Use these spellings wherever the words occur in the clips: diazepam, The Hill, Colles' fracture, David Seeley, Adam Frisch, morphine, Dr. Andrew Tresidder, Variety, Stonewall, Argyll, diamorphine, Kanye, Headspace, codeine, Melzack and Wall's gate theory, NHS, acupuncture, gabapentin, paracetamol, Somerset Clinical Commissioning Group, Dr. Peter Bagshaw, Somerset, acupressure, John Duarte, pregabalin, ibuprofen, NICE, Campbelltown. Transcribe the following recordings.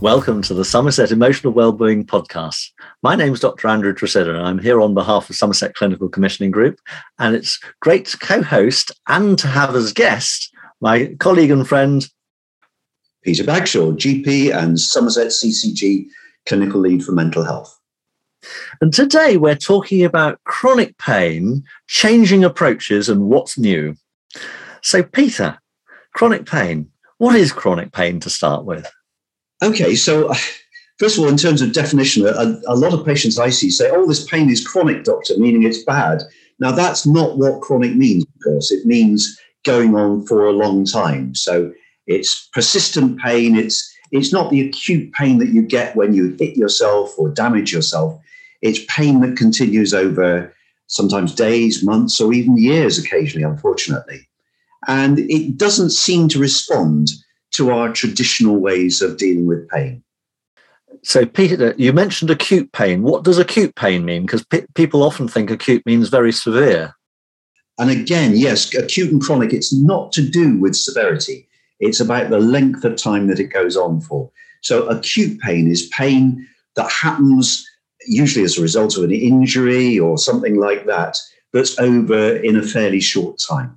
Welcome to the Somerset Emotional Wellbeing podcast. My name is Dr. Andrew Tresidder, and I'm here on behalf of Somerset Clinical Commissioning Group. And it's great to co-host and to have as guest my colleague and friend, Peter Bagshaw, GP and Somerset CCG Clinical Lead for Mental Health. And today we're talking about chronic pain, changing approaches and what's new. So Peter, chronic pain. What is chronic pain to start with? Okay, so first of all, in terms of definition, a lot of patients I see say, oh, this pain is chronic, doctor, meaning it's bad. Now, that's not what chronic means, of course. It means going on for a long time. So it's persistent pain. It's not the acute pain that you get when you hit yourself or damage yourself. It's pain that continues over sometimes days, months, or even years occasionally, unfortunately. And it doesn't seem to respond to our traditional ways of dealing with pain. So, Peter, you mentioned acute pain. What does acute pain mean? Because people often think acute means very severe. And again, yes, acute and chronic, it's not to do with severity. It's about the length of time that it goes on for. So acute pain is pain that happens usually as a result of an injury or something like that, that's over in a fairly short time.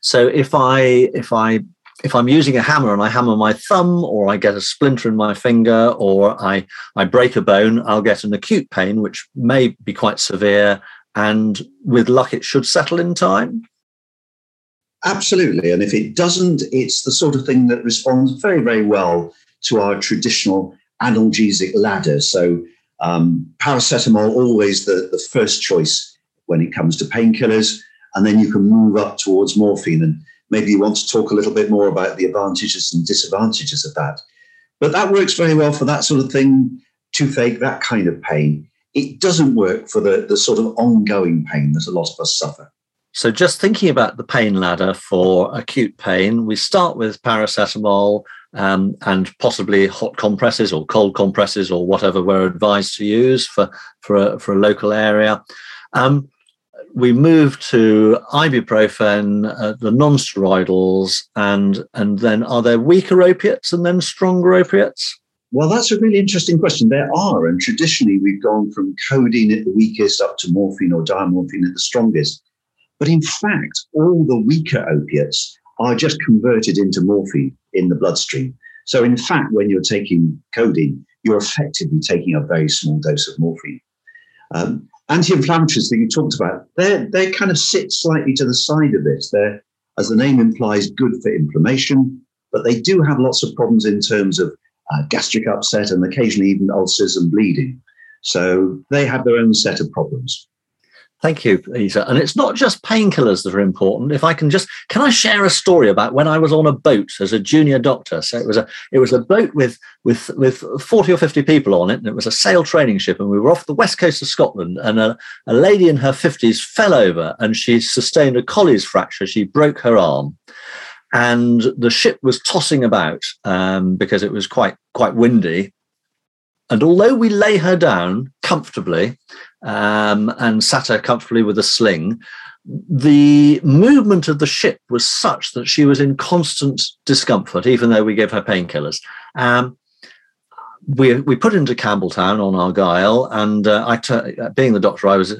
So if I'm using a hammer and I hammer my thumb, or I get a splinter in my finger, or I break a bone, I'll get an acute pain, which may be quite severe. And with luck, it should settle in time. Absolutely. And if it doesn't, it's the sort of thing that responds very, very well to our traditional analgesic ladder. So paracetamol, always the first choice when it comes to painkillers. And then you can move up towards morphine. And maybe you want to talk a little bit more about the advantages and disadvantages of that. But that works very well for that sort of thing, toothache, that kind of pain. It doesn't work for the sort of ongoing pain that a lot of us suffer. So just thinking about the pain ladder for acute pain, we start with paracetamol and possibly hot compresses or cold compresses or whatever we're advised to use for a local area. We move to ibuprofen, the non-steroidals, and then are there weaker opiates and then stronger opiates? Well, that's a really interesting question. There are, and traditionally we've gone from codeine at the weakest up to morphine or diamorphine at the strongest. But in fact, all the weaker opiates are just converted into morphine in the bloodstream. So in fact, when you're taking codeine, you're effectively taking a very small dose of morphine. Anti-inflammatories that you talked about, they kind of sit slightly to the side of this. They're, as the name implies, good for inflammation, but they do have lots of problems in terms of gastric upset and occasionally even ulcers and bleeding. So they have their own set of problems. Thank you, Peter. And it's not just painkillers that are important. If I can just, can I share a story about when I was on a boat as a junior doctor? So it was a boat with 40 or 50 people on it, and it was a sail training ship, and we were off the west coast of Scotland, and a lady in her 50s fell over and she sustained a Colles' fracture. She broke her arm. And the ship was tossing about because it was quite windy. And although we lay her down comfortably and sat her comfortably with a sling, the movement of the ship was such that she was in constant discomfort, even though we gave her painkillers. We put into Campbelltown on Argyll, and being the doctor, I was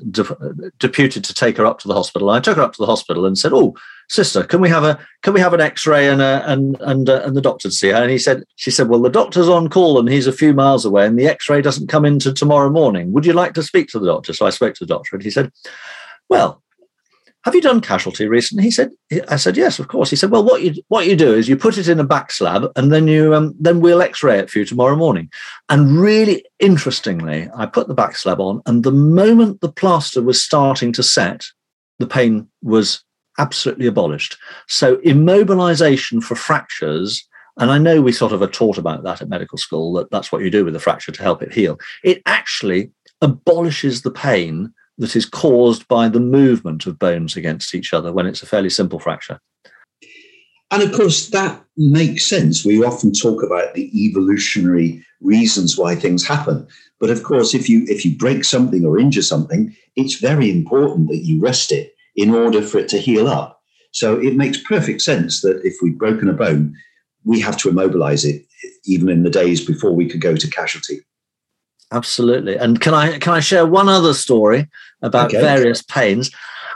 deputed to take her up to the hospital. I took her up to the hospital and said, "Oh, sister, can we have an X-ray and the doctor to see her?" And she said, "Well, the doctor's on call and he's a few miles away, and the X-ray doesn't come in till tomorrow morning. Would you like to speak to the doctor?" So I spoke to the doctor, and he said, "Well, have you done casualty recently?" I said, "Yes, of course." He said, "Well, what you do is you put it in a back slab, and then you then we'll X-ray it for you tomorrow morning." And really interestingly, I put the back slab on, and the moment the plaster was starting to set, the pain was absolutely abolished. So immobilization for fractures, and I know we sort of are taught about that at medical school, that that's what you do with a fracture to help it heal. It actually abolishes the pain that is caused by the movement of bones against each other when it's a fairly simple fracture. And of course, that makes sense. We often talk about the evolutionary reasons why things happen. But of course, if you break something or injure something, it's very important that you rest it in order for it to heal up. So it makes perfect sense that if we've broken a bone, we have to immobilise it, even in the days before we could go to casualty. Absolutely. And can I share one other story about various pains?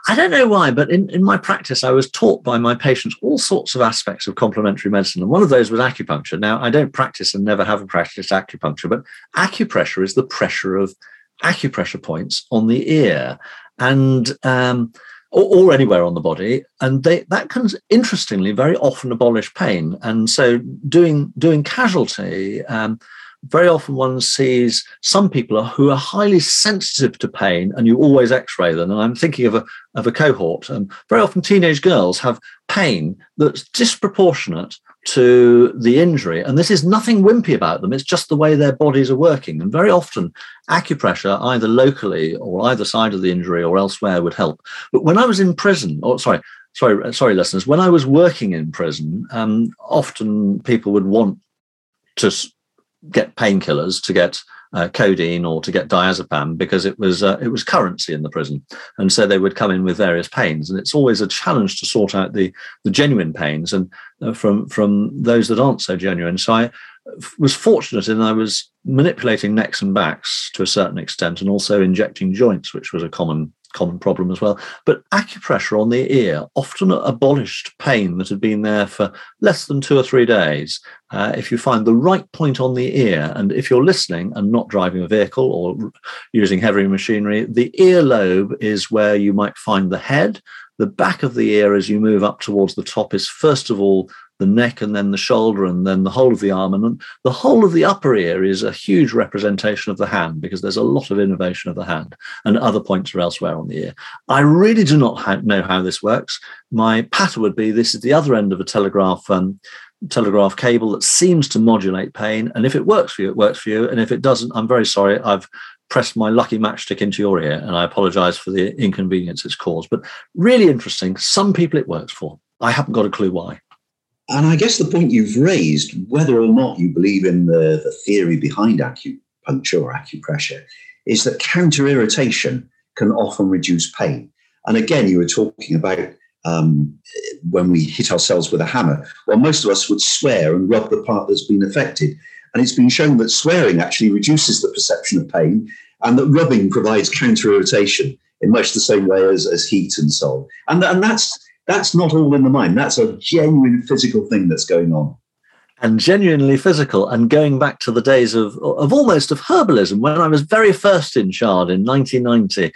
I don't know why, but in my practice, I was taught by my patients all sorts of aspects of complementary medicine. And one of those was acupuncture. Now, I don't practice and never have practiced acupuncture, but acupressure is the pressure of acupressure points on the ear and or anywhere on the body. And that can, interestingly, very often abolish pain. And so doing casualty, very often one sees some people who are highly sensitive to pain, and you always x-ray them. And I'm thinking of a cohort. Very often teenage girls have pain that's disproportionate to the injury. And this is nothing wimpy about them. It's just the way their bodies are working. And very often acupressure, either locally or either side of the injury or elsewhere, would help. But when I was in prison, sorry, listeners, when I was working in prison, often people would want to get painkillers, to get codeine or to get diazepam, because it was currency in the prison. And so they would come in with various pains. And it's always a challenge to sort out the genuine pains and from those that aren't so genuine. So I was fortunate in I was manipulating necks and backs to a certain extent, and also injecting joints, which was a common problem as well. But acupressure on the ear often abolished pain that had been there for less than 2 or 3 days. If you find the right point on the ear, and if you're listening and not driving a vehicle or using heavy machinery, the earlobe is where you might find the head. The back of the ear as you move up towards the top is first of all the neck, and then the shoulder, and then the whole of the arm. And the whole of the upper ear is a huge representation of the hand, because there's a lot of innervation of the hand, and other points are elsewhere on the ear. I really do not know how this works. My patter would be, this is the other end of a telegraph cable that seems to modulate pain. And if it works for you, it works for you. And if it doesn't, I'm very sorry, I've pressed my lucky matchstick into your ear, and I apologize for the inconvenience it's caused. But really interesting. Some people it works for. I haven't got a clue why. And I guess the point you've raised, whether or not you believe in the theory behind acupuncture or acupressure, is that counter-irritation can often reduce pain. And again, you were talking about when we hit ourselves with a hammer. Well, most of us would swear and rub the part that's been affected. And it's been shown that swearing actually reduces the perception of pain, and that rubbing provides counter-irritation in much the same way as heat and so on. And that's not all in the mind. That's a genuine physical thing that's going on. And genuinely physical. And going back to the days of herbalism, when I was very first in Shard in 1990,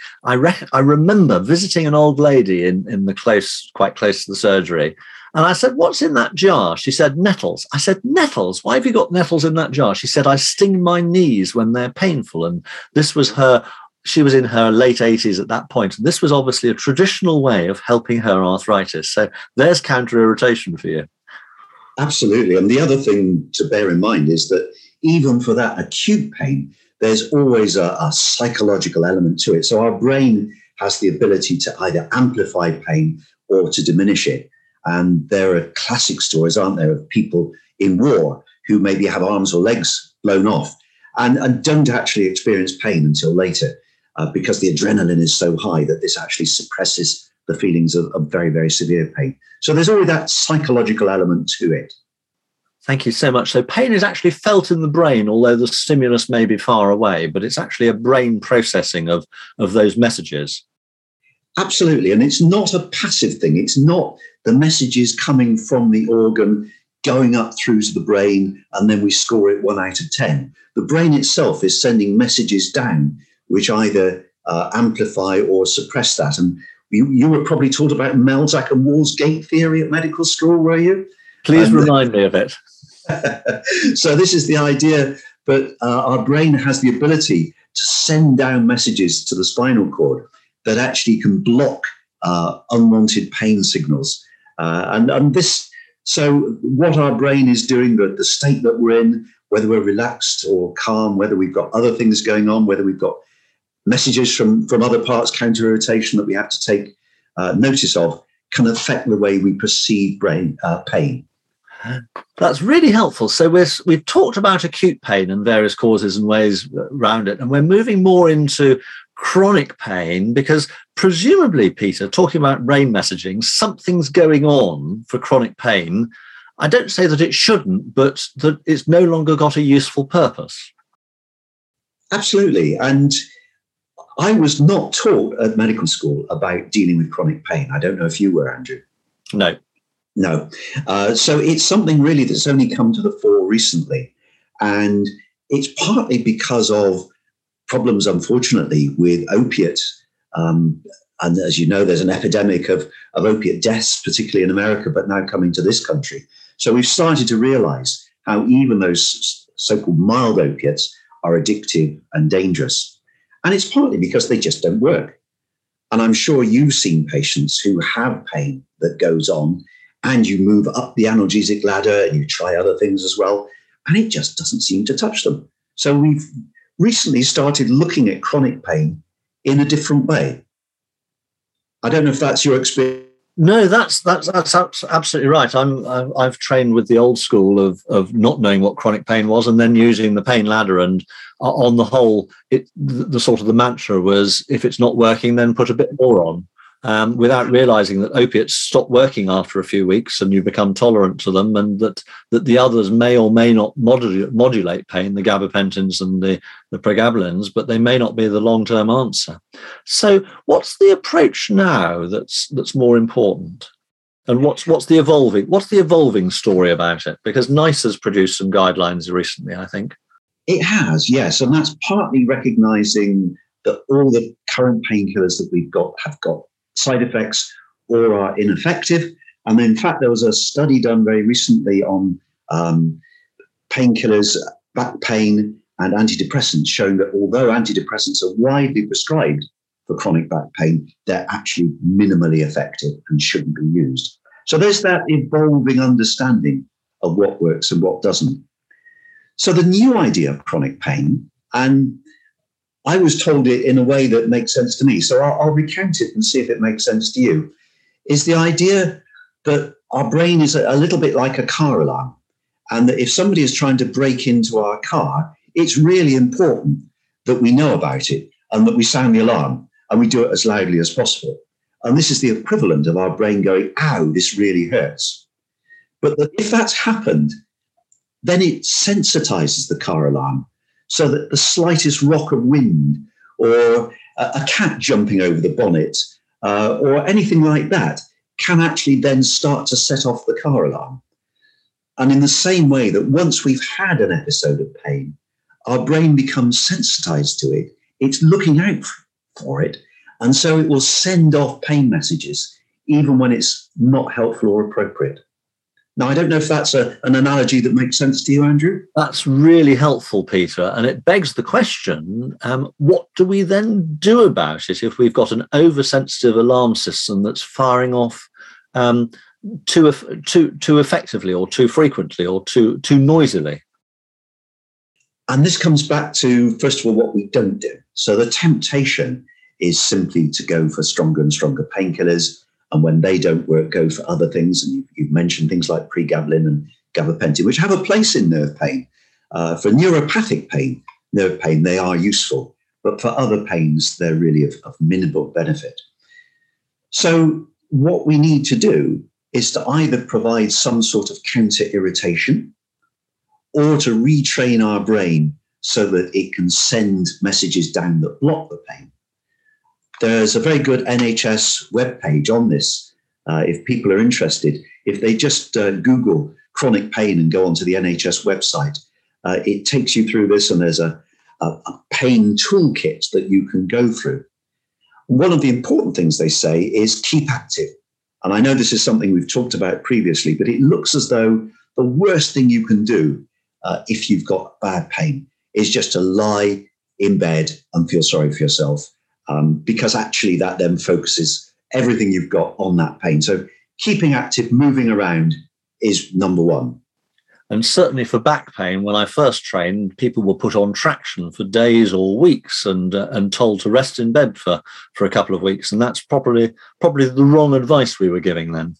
I remember visiting an old lady in the close, quite close to the surgery. And I said, what's in that jar? She said, nettles. I said, nettles? Why have you got nettles in that jar? She said, I sting my knees when they're painful. And this was her... She was in her late 80s at that point. And this was obviously a traditional way of helping her arthritis. So there's counter-irritation for you. Absolutely. And the other thing to bear in mind is that even for that acute pain, there's always a psychological element to it. So our brain has the ability to either amplify pain or to diminish it. And there are classic stories, aren't there, of people in war who maybe have arms or legs blown off and don't actually experience pain until later. Because the adrenaline is so high that this actually suppresses the feelings of very, very severe pain. So there's always that psychological element to it. Thank you so much. So pain is actually felt in the brain, although the stimulus may be far away, but it's actually a brain processing of those messages. Absolutely. And it's not a passive thing. It's not the messages coming from the organ going up through to the brain, and then we score it 1 out of 10. The brain itself is sending messages down, which either amplify or suppress that. And you were probably taught about Melzack and Wall's gate theory at medical school, were you? Please remind me of it. So this is the idea, but our brain has the ability to send down messages to the spinal cord that actually can block unwanted pain signals. So what our brain is doing, the state that we're in, whether we're relaxed or calm, whether we've got other things going on, whether we've got messages from other parts, counter-irritation that we have to take notice of, can affect the way we perceive pain. That's really helpful. So we've talked about acute pain and various causes and ways around it, and we're moving more into chronic pain, because presumably, Peter, talking about brain messaging, something's going on for chronic pain I don't say that it shouldn't, but that it's no longer got a useful purpose. Absolutely. And I was not taught at medical school about dealing with chronic pain. I don't know if you were, Andrew. No. So it's something really that's only come to the fore recently. And it's partly because of problems, unfortunately, with opiates. And as you know, there's an epidemic of opiate deaths, particularly in America, but now coming to this country. So we've started to realize how even those so-called mild opiates are addictive and dangerous. And it's partly because they just don't work. And I'm sure you've seen patients who have pain that goes on, and you move up the analgesic ladder and you try other things as well, and it just doesn't seem to touch them. So we've recently started looking at chronic pain in a different way. I don't know if that's your experience. No, that's absolutely right. I've trained with the old school of not knowing what chronic pain was, and then using the pain ladder. And on the whole, the mantra was, if it's not working, then put a bit more on, without realizing that opiates stop working after a few weeks, and you become tolerant to them, and that the others may or may not modulate pain, the gabapentins and the pregabalins, but they may not be the long-term answer. So what's the approach now that's more important? And what's the evolving story about it? Because NICE has produced some guidelines recently, I think. It has, yes, and that's partly recognizing that all the current painkillers that we've got have got side effects or are ineffective. And in fact, there was a study done very recently on painkillers, back pain and antidepressants, showing that although antidepressants are widely prescribed for chronic back pain, they're actually minimally effective and shouldn't be used. So there's that evolving understanding of what works and what doesn't. So the new idea of chronic pain, and I was told it in a way that makes sense to me, so I'll recount it and see if it makes sense to you, is the idea that our brain is a little bit like a car alarm, and that if somebody is trying to break into our car, it's really important that we know about it and that we sound the alarm and we do it as loudly as possible. And this is the equivalent of our brain going, ow, this really hurts. But that if that's happened, then it sensitizes the car alarm, so that the slightest rock of wind or a cat jumping over the bonnet or anything like that can actually then start to set off the car alarm. And in the same way that once we've had an episode of pain, our brain becomes sensitized to it. It's looking out for it. And so it will send off pain messages, even when it's not helpful or appropriate. Now, I don't know if that's an analogy that makes sense to you, Andrew. That's really helpful, Peter. And it begs the question, what do we then do about it if we've got an oversensitive alarm system that's firing off too effectively or too frequently or too noisily? And this comes back to, first of all, what we don't do. So the temptation is simply to go for stronger and stronger painkillers. And when they don't work, go for other things. And you've mentioned things like pregabalin and gabapentin, which have a place in nerve pain. For neuropathic pain, nerve pain, they are useful. But for other pains, they're really of minimal benefit. So what we need to do is to either provide some sort of counter-irritation or to retrain our brain so that it can send messages down that block the pain. There's a very good NHS webpage on this, if people are interested. If they just Google chronic pain and go onto the NHS website, it takes you through this, and there's a pain toolkit that you can go through. One of the important things they say is keep active. And I know this is something we've talked about previously, but it looks as though the worst thing you can do if you've got bad pain is just to lie in bed and feel sorry for yourself. Because actually that then focuses everything you've got on that pain. So keeping active, moving around is number one. And certainly for back pain, when I first trained, people were put on traction for days or weeks and told to rest in bed for a couple of weeks. And that's probably the wrong advice we were giving then.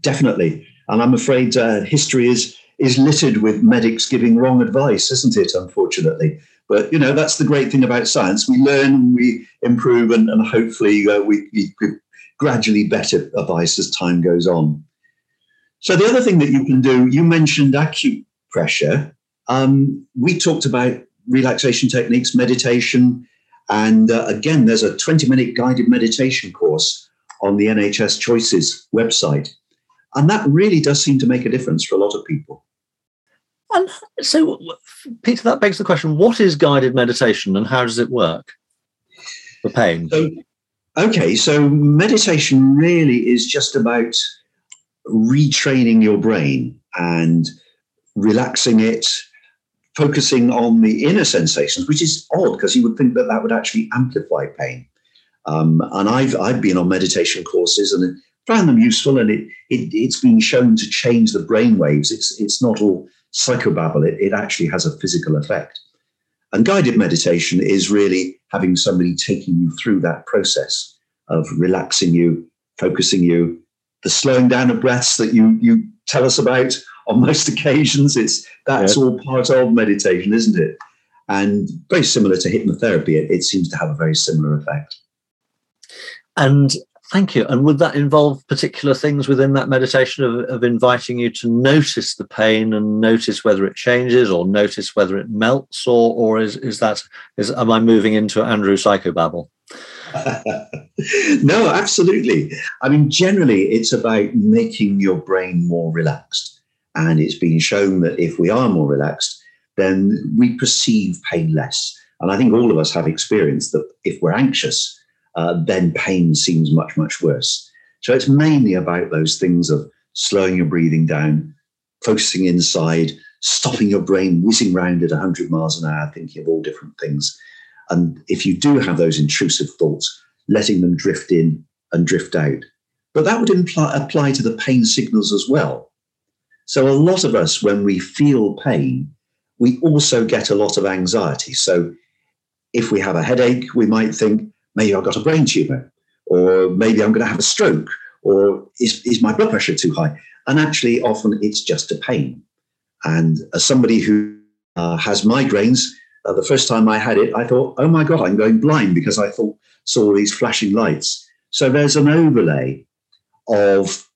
Definitely. And I'm afraid history is littered with medics giving wrong advice, isn't it, unfortunately? But, you know, that's the great thing about science. We learn, we improve, and hopefully we gradually better advice as time goes on. So the other thing that you can do, you mentioned acupressure. We talked about relaxation techniques, meditation, and again, there's a 20-minute guided meditation course on the NHS Choices website. And that really does seem to make a difference for a lot of people. And so, Peter, that begs the question, what is guided meditation and how does it work for pain? So meditation really is just about retraining your brain and relaxing it, focusing on the inner sensations, which is odd because you would think that that would actually amplify pain. And I've been on meditation courses and found them useful, and it's been shown to change the brain waves. It's not all psychobabble. It actually has a physical effect. And guided meditation is really having somebody taking you through that process of relaxing you, focusing you, the slowing down of breaths that you tell us about on most occasions. That's all part of meditation, isn't it? And very similar to hypnotherapy, it seems to have a very similar effect. And thank you. And would that involve particular things within that meditation of inviting you to notice the pain and notice whether it changes or notice whether it melts, or am I moving into Andrew psychobabble? No, absolutely. I mean, generally it's about making your brain more relaxed. And it's been shown that if we are more relaxed, then we perceive pain less. And I think all of us have experienced that if we're anxious, then pain seems much, much worse. So it's mainly about those things of slowing your breathing down, focusing inside, stopping your brain whizzing around at 100 miles an hour, thinking of all different things. And if you do have those intrusive thoughts, letting them drift in and drift out. But that would apply to the pain signals as well. So a lot of us, when we feel pain, we also get a lot of anxiety. So if we have a headache, we might think, maybe I've got a brain tumor, or maybe I'm going to have a stroke, or is my blood pressure too high? And actually, often it's just a pain. And as somebody who has migraines, the first time I had it, I thought, oh my God, I'm going blind because I saw all these flashing lights. So there's an overlay of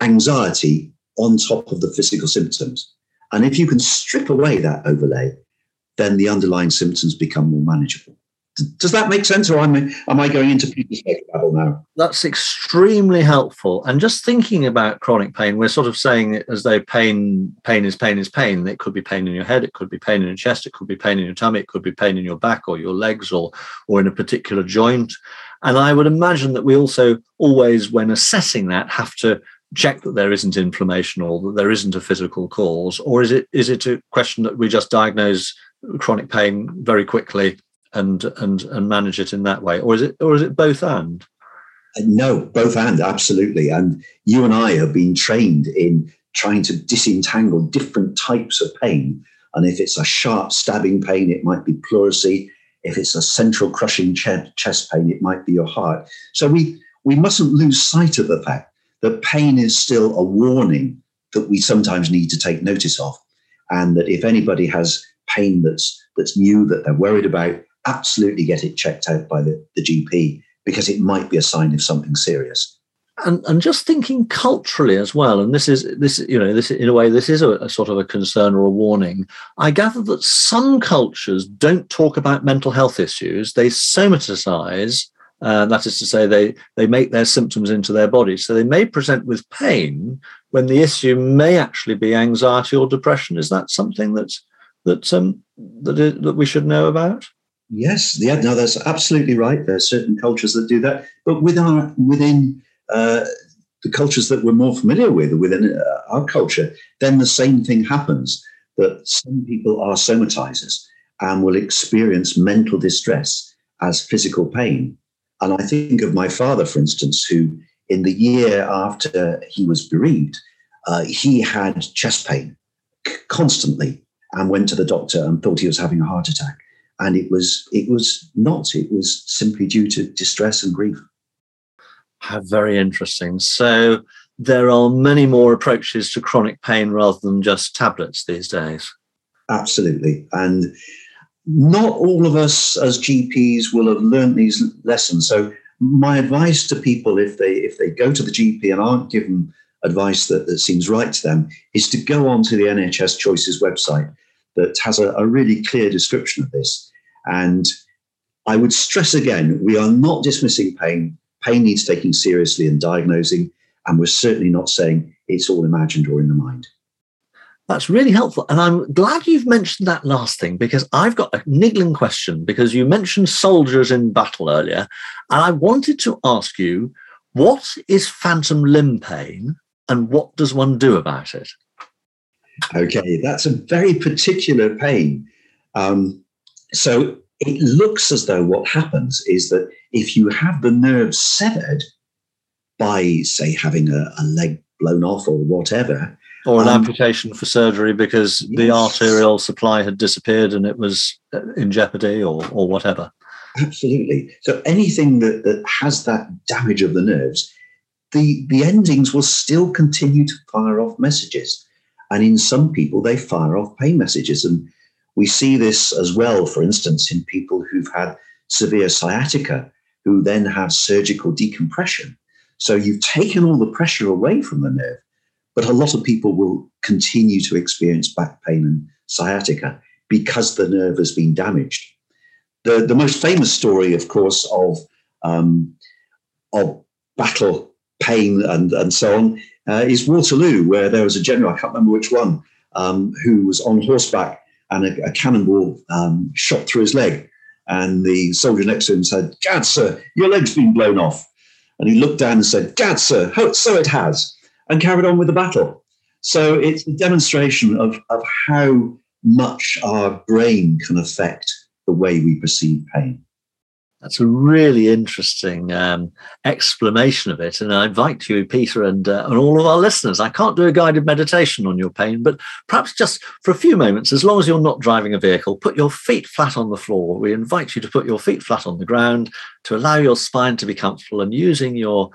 anxiety on top of the physical symptoms. And if you can strip away that overlay, then the underlying symptoms become more manageable. Does that make sense, or am I going into Peter's level now? That's extremely helpful. And just thinking about chronic pain, we're sort of saying as though pain is pain. It could be pain in your head, it could be pain in your chest, it could be pain in your tummy, it could be pain in your back or your legs or in a particular joint. And I would imagine that we also always, when assessing that, have to check that there isn't inflammation or that there isn't a physical cause, or is it a question that we just diagnose chronic pain very quickly and manage it in that way, or is it both and? No, both and, absolutely. And you and I have been trained in trying to disentangle different types of pain. And if it's a sharp stabbing pain, it might be pleurisy. If it's a central crushing chest pain, it might be your heart. So we mustn't lose sight of the fact that pain is still a warning that we sometimes need to take notice of, and that if anybody has pain that's new that they're worried about, absolutely get it checked out by the GP, because it might be a sign of something serious. And just thinking culturally as well, and this is a sort of a concern or a warning. I gather that some cultures don't talk about mental health issues; they somaticize. That is to say, they make their symptoms into their body. So they may present with pain when the issue may actually be anxiety or depression. Is that something that we should know about? Yes, no, that's absolutely right. There are certain cultures that do that, but within the cultures that we're more familiar with, within our culture, then the same thing happens, that some people are somatizers and will experience mental distress as physical pain. And I think of my father, for instance, who in the year after he was bereaved, he had chest pain constantly and went to the doctor and thought he was having a heart attack. And it was not. It was simply due to distress and grief. How very interesting. So there are many more approaches to chronic pain rather than just tablets these days. Absolutely. And not all of us as GPs will have learned these lessons. So my advice to people, if they go to the GP and aren't given advice that seems right to them is to go onto the NHS Choices website that has a really clear description of this. And I would stress again, we are not dismissing pain. Pain needs taking seriously and diagnosing, and we're certainly not saying it's all imagined or in the mind. That's really helpful. And I'm glad you've mentioned that last thing, because I've got a niggling question, because you mentioned soldiers in battle earlier. And I wanted to ask you, what is phantom limb pain and what does one do about it? Okay, that's a very particular pain. So it looks as though what happens is that if you have the nerve severed by, say, having a leg blown off or whatever, or an amputation for surgery because the arterial supply had disappeared and it was in jeopardy or whatever. Absolutely. So anything that has that damage of the nerves, the endings will still continue to fire off messages. And in some people, they fire off pain messages. And we see this as well, for instance, in people who've had severe sciatica, who then have surgical decompression. So you've taken all the pressure away from the nerve, but a lot of people will continue to experience back pain and sciatica because the nerve has been damaged. The most famous story, of course, of battle pain and so on is Waterloo, where there was a general, I can't remember which one, who was on horseback and a cannonball shot through his leg. And the soldier next to him said, "Gad, sir, your leg's been blown off." And he looked down and said, "Gad, sir, so it has," and carried on with the battle. So it's a demonstration of how much our brain can affect the way we perceive pain. That's a really interesting explanation of it. And I invite you, Peter, and all of our listeners. I can't do a guided meditation on your pain, but perhaps just for a few moments, as long as you're not driving a vehicle, put your feet flat on the floor. We invite you to put your feet flat on the ground to allow your spine to be comfortable, and using your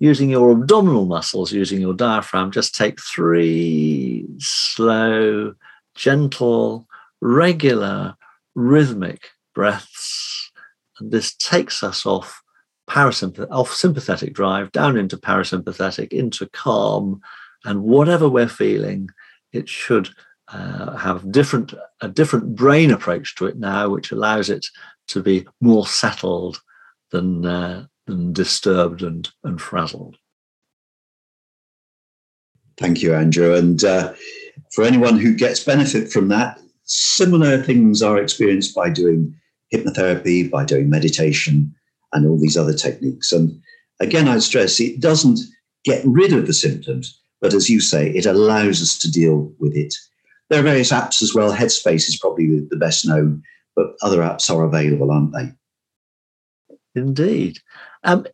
abdominal muscles, using your diaphragm, just take three slow, gentle, regular, rhythmic breaths, and this takes us off sympathetic drive, down into parasympathetic, into calm, and whatever we're feeling, it should have a different brain approach to it now, which allows it to be more settled than disturbed and frazzled. Thank you, Andrew, and for anyone who gets benefit from that. Similar things are experienced by doing hypnotherapy, by doing meditation, and all these other techniques. And again, I stress it doesn't get rid of the symptoms, but as you say, it allows us to deal with it. There are various apps as well. Headspace is probably the best known, but other apps are available, aren't they? Indeed.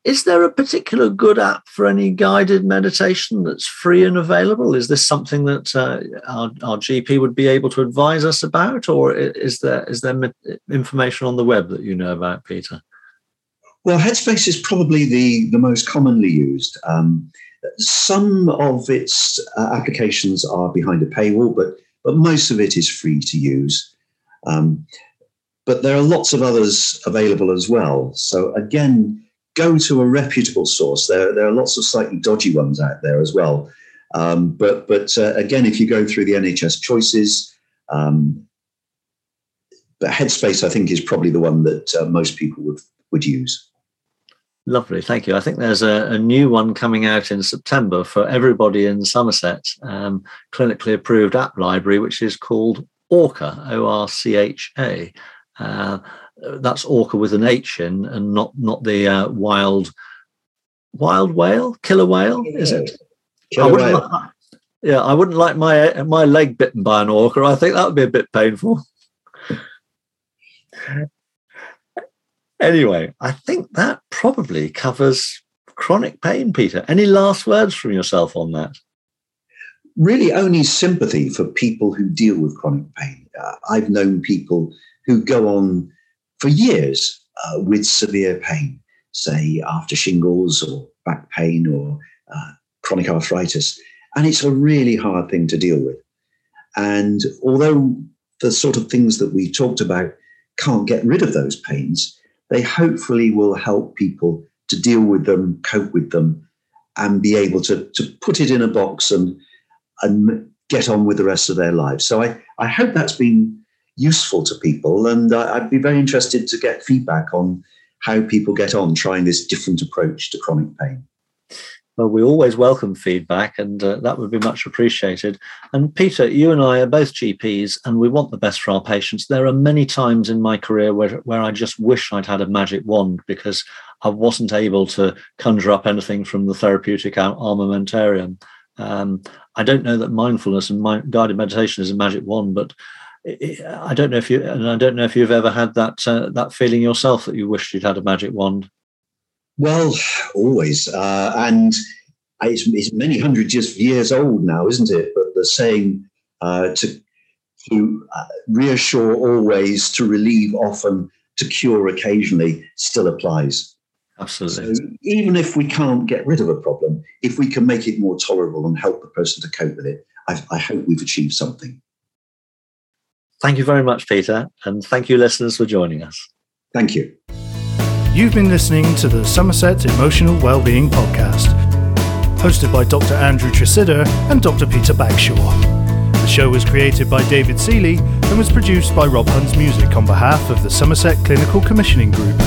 Is there a particular good app for any guided meditation that's free and available? Is this something that our GP would be able to advise us about, or is there information on the web that you know about, Peter? Well, Headspace is probably the most commonly used. Some of its applications are behind a paywall, but most of it is free to use. But there are lots of others available as well. So again, go to a reputable source. There are lots of slightly dodgy ones out there as well. But again, if you go through the NHS Choices, but Headspace, I think, is probably the one that most people would use. Lovely, thank you. I think there's a new one coming out in September for everybody in Somerset, clinically approved app library, which is called Orca, Orcha. That's Orca with an H in, and not the wild whale, killer whale, is it? Killer whale. I wouldn't like my leg bitten by an orca. I think that would be a bit painful. Anyway, I think that probably covers chronic pain, Peter. Any last words from yourself on that? Really only sympathy for people who deal with chronic pain. I've known people who go on for years with severe pain, say after shingles or back pain or chronic arthritis. And it's a really hard thing to deal with. And although the sort of things that we talked about can't get rid of those pains, they hopefully will help people to deal with them, cope with them, and be able to put it in a box and get on with the rest of their lives. So I hope that's been useful to people, and I'd be very interested to get feedback on how people get on trying this different approach to chronic pain. Well, we always welcome feedback, and that would be much appreciated. And Peter, you and I are both GPs, and we want the best for our patients. There are many times in my career where I just wish I'd had a magic wand, because I wasn't able to conjure up anything from the therapeutic armamentarium. I don't know that mindfulness and guided meditation is a magic wand, but I don't know if you, and I don't know if you've ever had that that feeling yourself that you wished you'd had a magic wand. Well, always, and it's many hundreds of years old now, isn't it? But the saying to reassure always, to relieve often, to cure occasionally still applies. Absolutely. So even if we can't get rid of a problem, if we can make it more tolerable and help the person to cope with it, I hope we've achieved something. Thank you very much, Peter, and thank you, listeners, for joining us. Thank you. You've been listening to the Somerset Emotional Wellbeing Podcast, hosted by Dr. Andrew Tresidder and Dr. Peter Bagshaw. The show was created by David Seeley and was produced by Rob Hunt's Music on behalf of the Somerset Clinical Commissioning Group.